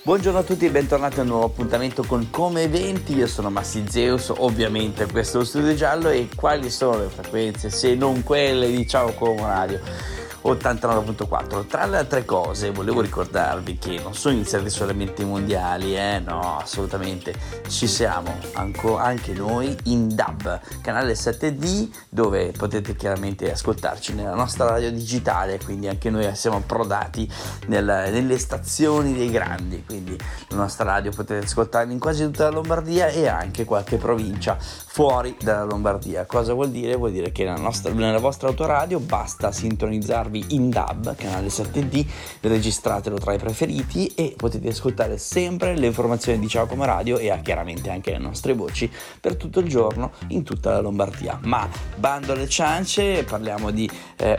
Buongiorno a tutti e bentornati a un nuovo appuntamento con Come Eventi. Io sono Massi Zeus, ovviamente questo è lo Studio Giallo. E quali sono le frequenze se non quelle di Ciao Como Radio 89.4? Tra le altre cose volevo ricordarvi che non sono iniziati solamente i mondiali, no, assolutamente, ci siamo anche noi in DAB, canale 7D, dove potete chiaramente ascoltarci nella nostra radio digitale, quindi anche noi siamo approdati nelle stazioni dei grandi, quindi la nostra radio potete ascoltarla in quasi tutta la Lombardia e anche qualche provincia fuori dalla Lombardia. Cosa vuol dire? Vuol dire che nella vostra autoradio basta sintonizzare in DAB, canale 7D, registratelo tra i preferiti e potete ascoltare sempre le informazioni di Ciao Come Radio e chiaramente anche le nostre voci per tutto il giorno in tutta la Lombardia. Ma bando alle ciance, parliamo di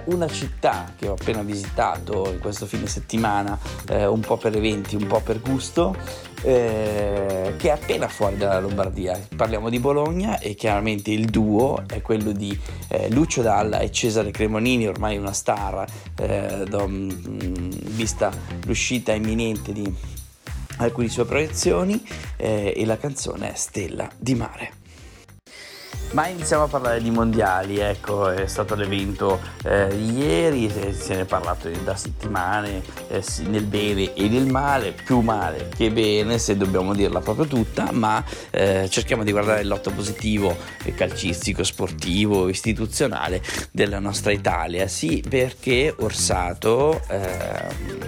una città che ho appena visitato in questo fine settimana, un po' per eventi, un po' per gusto, che è appena fuori dalla Lombardia. Parliamo di Bologna e chiaramente il duo è quello di Lucio Dalla e Cesare Cremonini, ormai una star, vista l'uscita imminente di alcune sue proiezioni, e la canzone è Stella di Mare. Ma iniziamo a parlare di mondiali, ecco, è stato l'evento ieri, se ne è parlato da settimane, nel bene e nel male, più male che bene se dobbiamo dirla proprio tutta, ma cerchiamo di guardare il lotto positivo calcistico, sportivo, istituzionale della nostra Italia, sì, perché Orsato,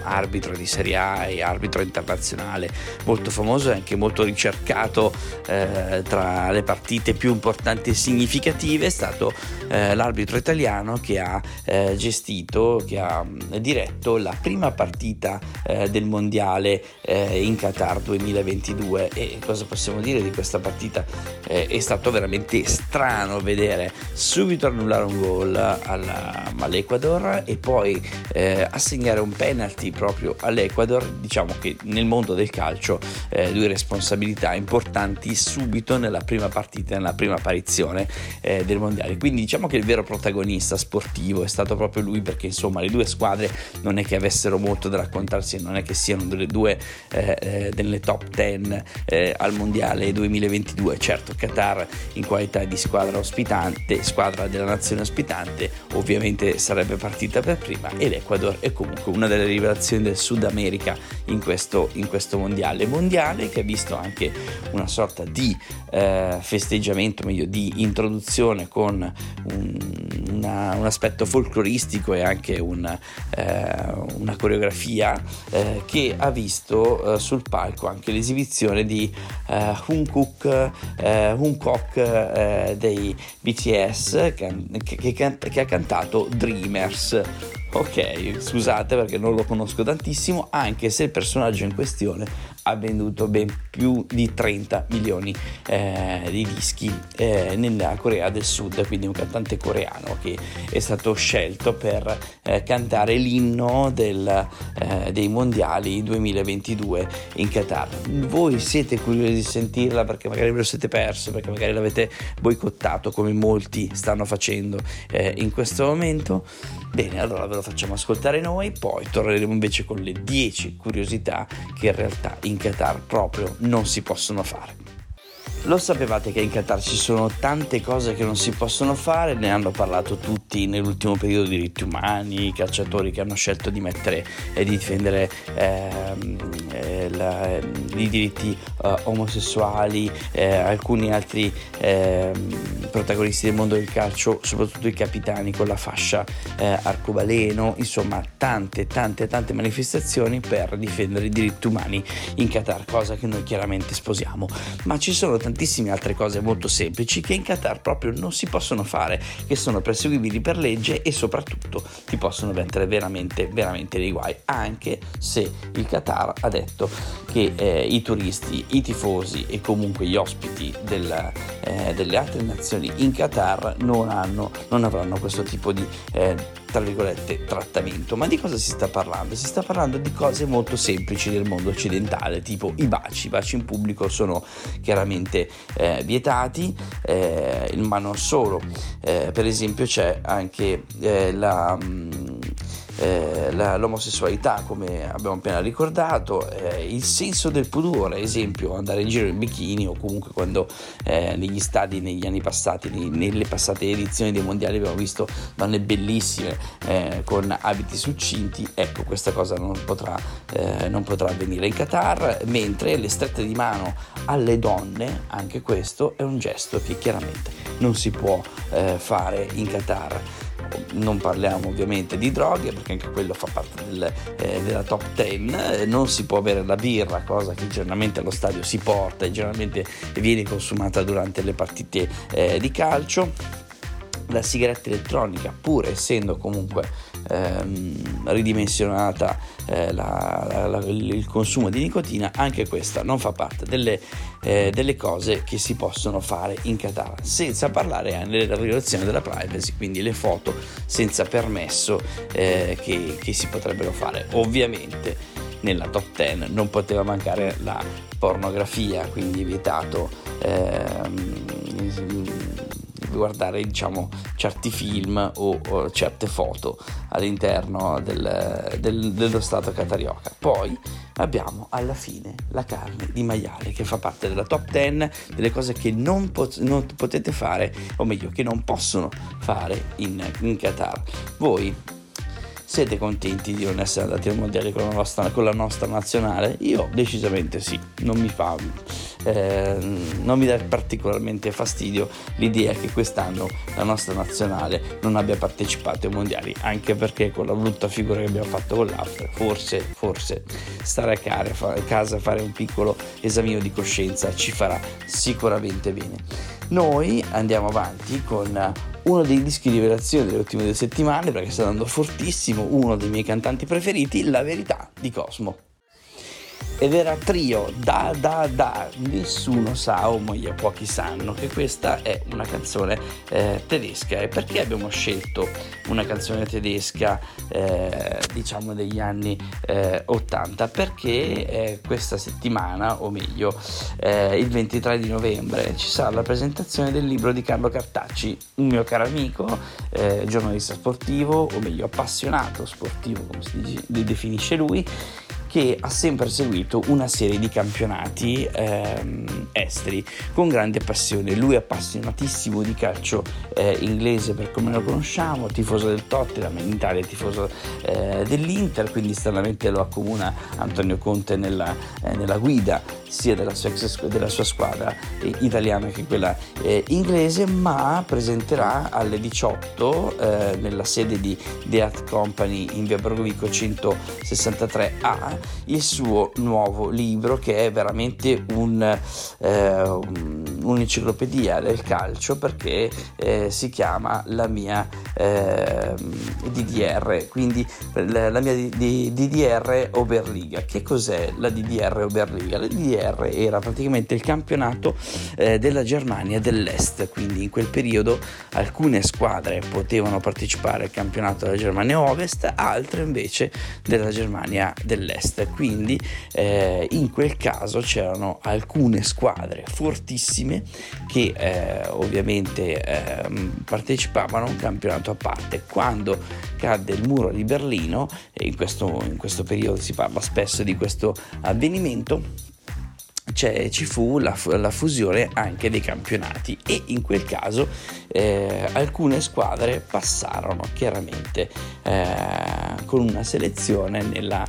arbitro di Serie A e arbitro internazionale molto famoso e anche molto ricercato tra le partite più importanti significative, è stato l'arbitro italiano che ha gestito, che ha diretto la prima partita del mondiale in Qatar 2022. E cosa possiamo dire di questa partita? È stato veramente strano vedere subito annullare un gol all'Ecuador e poi assegnare un penalty proprio all'Ecuador. Diciamo che nel mondo del calcio due responsabilità importanti subito nella prima partita, nella prima apparizione del mondiale, quindi diciamo che il vero protagonista sportivo è stato proprio lui, perché insomma le due squadre non è che avessero molto da raccontarsi, non è che siano delle due delle top 10 al mondiale 2022. Certo, Qatar in qualità di squadra ospitante, squadra della nazione ospitante, ovviamente sarebbe partita per prima, e l'Ecuador è comunque una delle rivelazioni del Sud America in questo mondiale che ha visto anche una sorta di festeggiamento, meglio di introduzione, con un aspetto folcloristico e anche una coreografia che ha visto sul palco anche l'esibizione di Jungkook dei BTS che ha cantato Dreamers. Ok, scusate perché non lo conosco tantissimo, anche se il personaggio in questione ha venduto ben più di 30 milioni di dischi nella Corea del Sud, quindi un cantante coreano che è stato scelto per cantare l'inno dei mondiali 2022 in Qatar. Voi siete curiosi di sentirla perché magari ve lo siete perso, perché magari l'avete boicottato come molti stanno facendo in questo momento? Bene, allora ve lo facciamo ascoltare noi, poi torneremo invece con le 10 curiosità che in realtà in Qatar proprio non si possono fare. Lo sapevate che in Qatar ci sono tante cose che non si possono fare? Ne hanno parlato tutti nell'ultimo periodo: diritti umani, i calciatori che hanno scelto di mettere e di difendere i diritti omosessuali, alcuni altri protagonisti del mondo del calcio, soprattutto i capitani con la fascia arcobaleno. Insomma, tante manifestazioni per difendere i diritti umani in Qatar, cosa che noi chiaramente sposiamo. Ma ci sono tantissime altre cose molto semplici che in Qatar proprio non si possono fare, che sono perseguibili per legge e soprattutto ti possono mettere veramente dei guai, anche se il Qatar ha detto che i turisti, i tifosi e comunque gli ospiti delle altre nazioni in Qatar non avranno questo tipo di tra virgolette trattamento. ma di cosa si sta parlando? Si sta parlando di cose molto semplici del mondo occidentale, tipo i baci in pubblico sono chiaramente vietati, ma non solo, per esempio c'è anche l'omosessualità, come abbiamo appena ricordato, il senso del pudore, ad esempio andare in giro in bikini, o comunque quando negli stadi, negli anni passati, nelle passate edizioni dei mondiali abbiamo visto donne bellissime con abiti succinti. Ecco, questa cosa non potrà avvenire in Qatar, mentre le strette di mano alle donne, anche questo è un gesto che chiaramente non si può fare in Qatar. Non parliamo ovviamente di droghe, perché anche quello fa parte della top 10. Non si può bere la birra, cosa che generalmente allo stadio si porta e generalmente viene consumata durante le partite di calcio. La sigaretta elettronica, pur essendo comunque ridimensionata il consumo di nicotina, anche questa non fa parte delle cose che si possono fare in Qatar, senza parlare della violazione della privacy, quindi le foto senza permesso che si potrebbero fare. Ovviamente nella top 10 non poteva mancare la pornografia, quindi vietato guardare, diciamo, certi film o certe foto all'interno dello stato catarioca. Poi abbiamo alla fine la carne di maiale, che fa parte della top 10 delle cose che non potete fare, o meglio che non possono fare in Qatar. Voi siete contenti di non essere andati al mondiale con la nostra nazionale? Io decisamente sì, non mi dà particolarmente fastidio l'idea che quest'anno la nostra nazionale non abbia partecipato ai mondiali, anche perché con la brutta figura che abbiamo fatto con l'Africa, forse stare a casa a fare un piccolo esamino di coscienza ci farà sicuramente bene. Noi andiamo avanti con uno dei dischi di rivelazione delle ultime 2 settimane, perché sta andando fortissimo uno dei miei cantanti preferiti, La Verità di Cosmo. Ed era trio da nessuno sa, o meglio pochi sanno, che questa è una canzone tedesca. E perché abbiamo scelto una canzone tedesca diciamo degli anni 80? Perché questa settimana, o meglio il 23 di novembre, ci sarà la presentazione del libro di Carlo Cartacci, un mio caro amico, giornalista sportivo, o meglio appassionato sportivo, come si definisce lui, che ha sempre seguito una serie di campionati esteri con grande passione. Lui è appassionatissimo di calcio inglese, per come lo conosciamo, tifoso del Tottenham, in Italia tifoso dell'Inter, quindi stranamente lo accomuna Antonio Conte nella guida sia della sua squadra italiana che quella inglese. Ma presenterà alle 18 nella sede di The Art Company in via Borgovico 163A il suo nuovo libro, che è veramente un'enciclopedia del calcio, perché si chiama La mia DDR, quindi la mia DDR Oberliga. Che cos'è la DDR Oberliga? La DDR era praticamente il campionato della Germania dell'Est, quindi in quel periodo alcune squadre potevano partecipare al campionato della Germania Ovest, altre invece della Germania dell'Est. Quindi in quel caso c'erano alcune squadre fortissime che ovviamente partecipavano a un campionato a parte. Quando cadde il muro di Berlino, e in questo periodo si parla spesso di questo avvenimento, ci fu la fusione anche dei campionati, e in quel caso alcune squadre passarono chiaramente con una selezione nella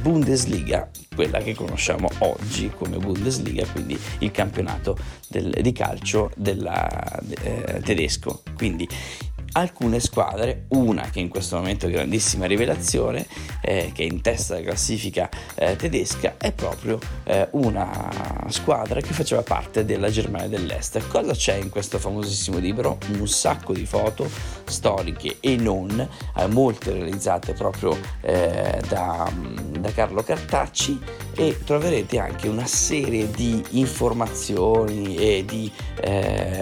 Bundesliga, quella che conosciamo oggi come Bundesliga, quindi il campionato di calcio tedesco. Quindi alcune squadre, una che in questo momento è grandissima rivelazione, che è in testa della classifica tedesca, è proprio una squadra che faceva parte della Germania dell'Est. Cosa c'è in questo famosissimo libro? Un sacco di foto storiche e non, molte realizzate proprio da da Carlo Cartacci, e troverete anche una serie di informazioni e di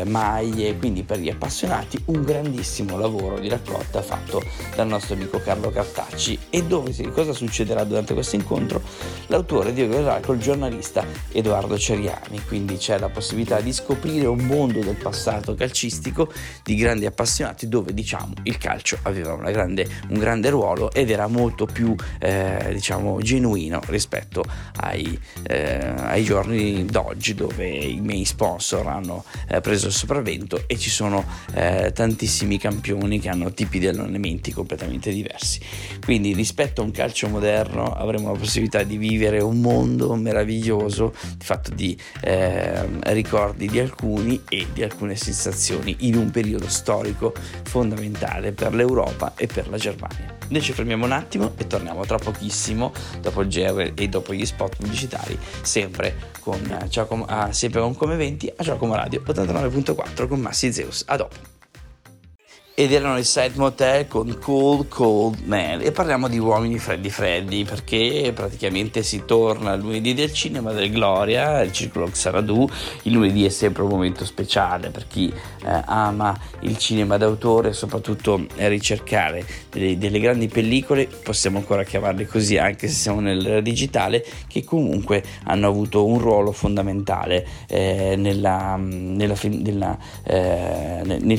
maglie, quindi per gli appassionati un grandissimo lavoro di raccolta fatto dal nostro amico Carlo Cartacci. E dove cosa succederà durante questo incontro? L'autore dialogherà col giornalista Edoardo Ceriani, quindi c'è la possibilità di scoprire un mondo del passato calcistico di grandi appassionati, dove diciamo il calcio aveva un grande ruolo ed era molto più genuino rispetto ai giorni d'oggi, dove i miei sponsor hanno preso il sopravvento e ci sono tantissimi campioni che hanno tipi di allenamenti completamente diversi. Quindi rispetto a un calcio moderno avremo la possibilità di vivere un mondo meraviglioso fatto di ricordi di alcuni e di alcune sensazioni in un periodo storico fondamentale per l'Europa e per la Germania. Noi ci fermiamo un attimo e torniamo tra pochissimo, dopo il GR e dopo gli spot pubblicitari, sempre con Come Eventi a Ciao Como Radio 89.4 con Massi Zeus. A dopo. Ed erano i Sight Motel con Cold, Cold Man, e parliamo di uomini freddi freddi, perché praticamente si torna al lunedì del cinema del Gloria, il circolo Xanadu. Il lunedì è sempre un momento speciale per chi ama il cinema d'autore, soprattutto ricercare delle grandi pellicole, possiamo ancora chiamarle così anche se siamo nel digitale, che comunque hanno avuto un ruolo fondamentale nel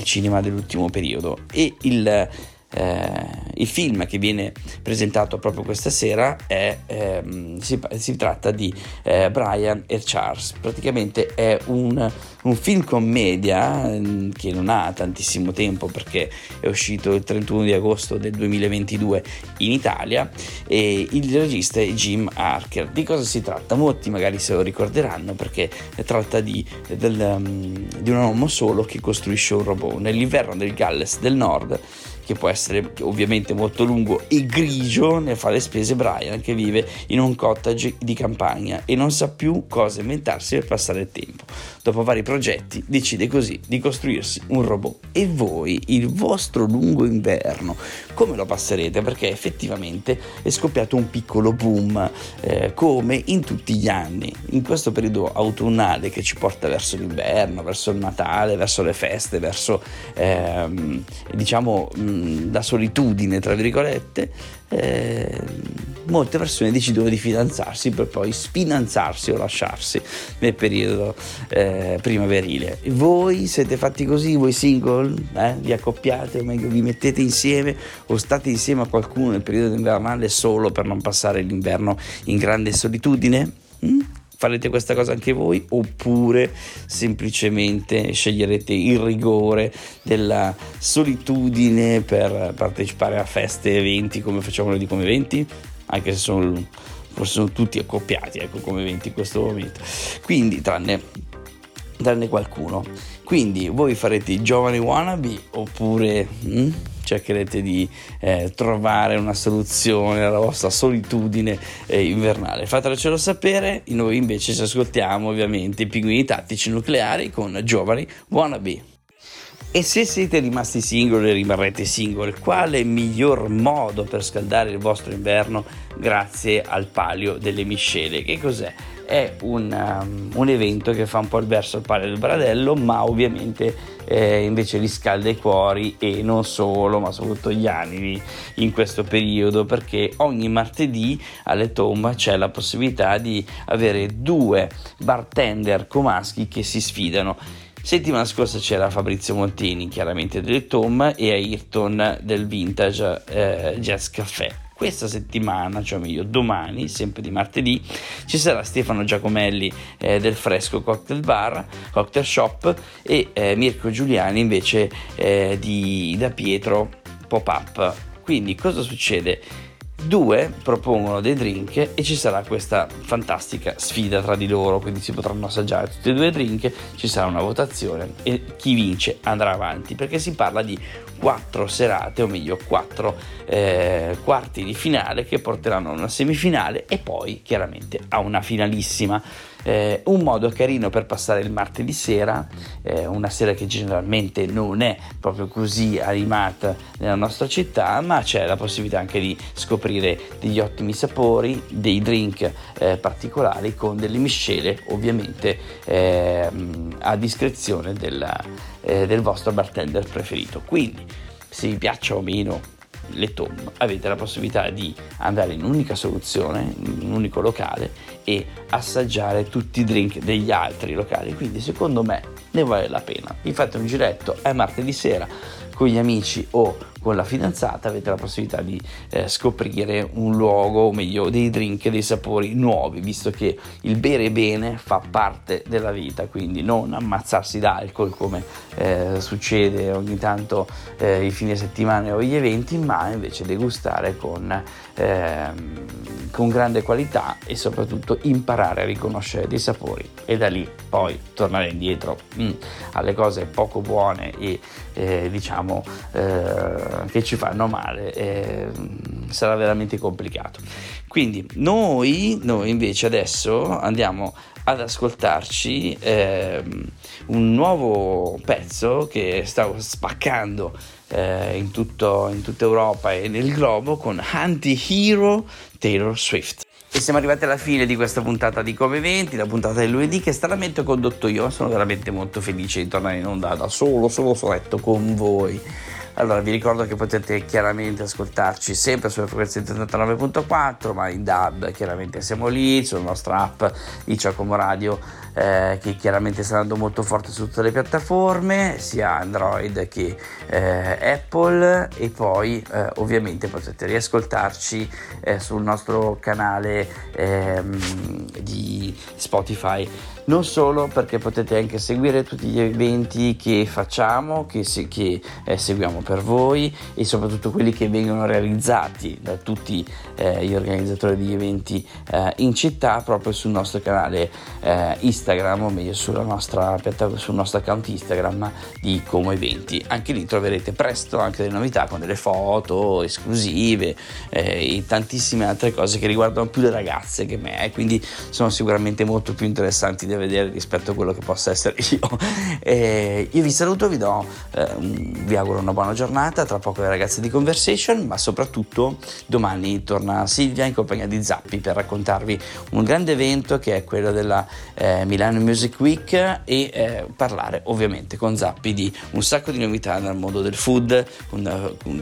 cinema dell'ultimo periodo. E il film che viene presentato proprio questa sera si tratta di Brian e Charles. Praticamente è un film commedia che non ha tantissimo tempo, perché è uscito il 31 di agosto del 2022 in Italia, e il regista è Jim Archer. Di cosa si tratta? Molti magari se lo ricorderanno, perché tratta di un uomo solo che costruisce un robot nell'inverno del Galles del Nord, che può essere ovviamente molto lungo e grigio. Ne fa le spese Brian, che vive in un cottage di campagna e non sa più cosa inventarsi per passare il tempo. Dopo vari progetti decide così di costruirsi un robot. E voi, il vostro lungo inverno, come lo passerete? Perché effettivamente è scoppiato un piccolo boom, come in tutti gli anni, in questo periodo autunnale che ci porta verso l'inverno, verso il Natale, verso le feste, verso la solitudine, tra virgolette. Molte persone decidono di fidanzarsi per poi sfinanzarsi o lasciarsi nel periodo primaverile. Voi siete fatti così? Voi single? Vi accoppiate, o meglio vi mettete insieme, o state insieme a qualcuno nel periodo invernale solo per non passare l'inverno in grande solitudine? Farete questa cosa anche voi, oppure semplicemente sceglierete il rigore della solitudine per partecipare a feste e eventi come facciamo noi di Come Eventi, anche se sono tutti accoppiati, ecco, Come Eventi in questo momento, quindi tranne qualcuno. Quindi voi farete i Giovani Wannabe, oppure cercherete di trovare una soluzione alla vostra solitudine invernale? Fatecelo sapere. Noi invece ci ascoltiamo ovviamente i Pinguini Tattici Nucleari con Giovani Wannabe. E se siete rimasti single e rimarrete single, quale miglior modo per scaldare il vostro inverno grazie al palio delle miscele? Che cos'è? È un evento che fa un po' il verso al palo del Bradello, ma ovviamente invece riscalda i cuori, e non solo, ma soprattutto gli animi in questo periodo, perché ogni martedì alle tomba c'è la possibilità di avere due bartender comaschi che si sfidano. Settimana scorsa c'era Fabrizio Montini, chiaramente del Tom, e Ayrton del Vintage Jazz Café. Questa settimana, cioè meglio domani, sempre di martedì, ci sarà Stefano Giacomelli del Fresco Cocktail Shop, e Mirko Giuliani invece di Da Pietro Pop-Up. Quindi cosa succede? Due propongono dei drink e ci sarà questa fantastica sfida tra di loro, quindi si potranno assaggiare tutti e due i drink, ci sarà una votazione e chi vince andrà avanti, perché si parla di 4 serate, o meglio 4 quarti di finale, che porteranno a una semifinale e poi chiaramente a una finalissima. Un modo carino per passare il martedì sera, una sera che generalmente non è proprio così animata nella nostra città, ma c'è la possibilità anche di scoprire degli ottimi sapori, dei drink particolari con delle miscele ovviamente a discrezione del vostro bartender preferito. Quindi se vi piaccia o meno le tom, avete la possibilità di andare in un'unica soluzione, in un unico locale, e assaggiare tutti i drink degli altri locali, quindi secondo me ne vale la pena. Vi fate un giretto, è martedì sera, con gli amici o con la fidanzata avete la possibilità di scoprire un luogo, o meglio dei drink, dei sapori nuovi, visto che il bere bene fa parte della vita, quindi non ammazzarsi d'alcol come succede ogni tanto i fine settimana o gli eventi, ma invece degustare con grande qualità e soprattutto imparare a riconoscere dei sapori, e da lì poi tornare indietro alle cose poco buone e diciamo che ci fanno male, sarà veramente complicato. Quindi noi invece adesso andiamo ad ascoltarci un nuovo pezzo che sta spaccando in tutta Europa e nel globo, con Anti-Hero Taylor Swift. E siamo arrivati alla fine di questa puntata di Come Eventi, la puntata del lunedì che stranamente ho condotto io. Sono veramente molto felice di tornare in onda da soletto con voi. Allora, vi ricordo che potete chiaramente ascoltarci sempre sulle frequenze 89.4, ma in DAB chiaramente siamo lì, sulla nostra app di Ciao Como Radio, che chiaramente sta andando molto forte su tutte le piattaforme, sia Android che Apple, e poi ovviamente potete riascoltarci sul nostro canale di Spotify. Non solo, perché potete anche seguire tutti gli eventi che facciamo, che seguiamo per voi, e soprattutto quelli che vengono realizzati da tutti gli organizzatori di eventi in città, proprio sul nostro canale Instagram, o meglio sul nostro account Instagram di Como Eventi. Anche lì troverete presto anche delle novità, con delle foto esclusive e tantissime altre cose che riguardano più le ragazze che me, quindi sono sicuramente molto più interessanti da vedere rispetto a quello che possa essere io. Io vi saluto, vi auguro una buona giornata. Tra poco le ragazze di Conversation, ma soprattutto domani torna Silvia in compagnia di Zappi per raccontarvi un grande evento che è quello della Milano Music Week, e parlare ovviamente con Zappi di un sacco di novità nel mondo del food,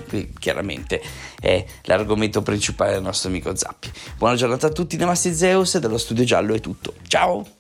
che chiaramente è l'argomento principale del nostro amico Zappi. Buona giornata a tutti da Massi Zeus e dallo Studio Giallo, è tutto, ciao!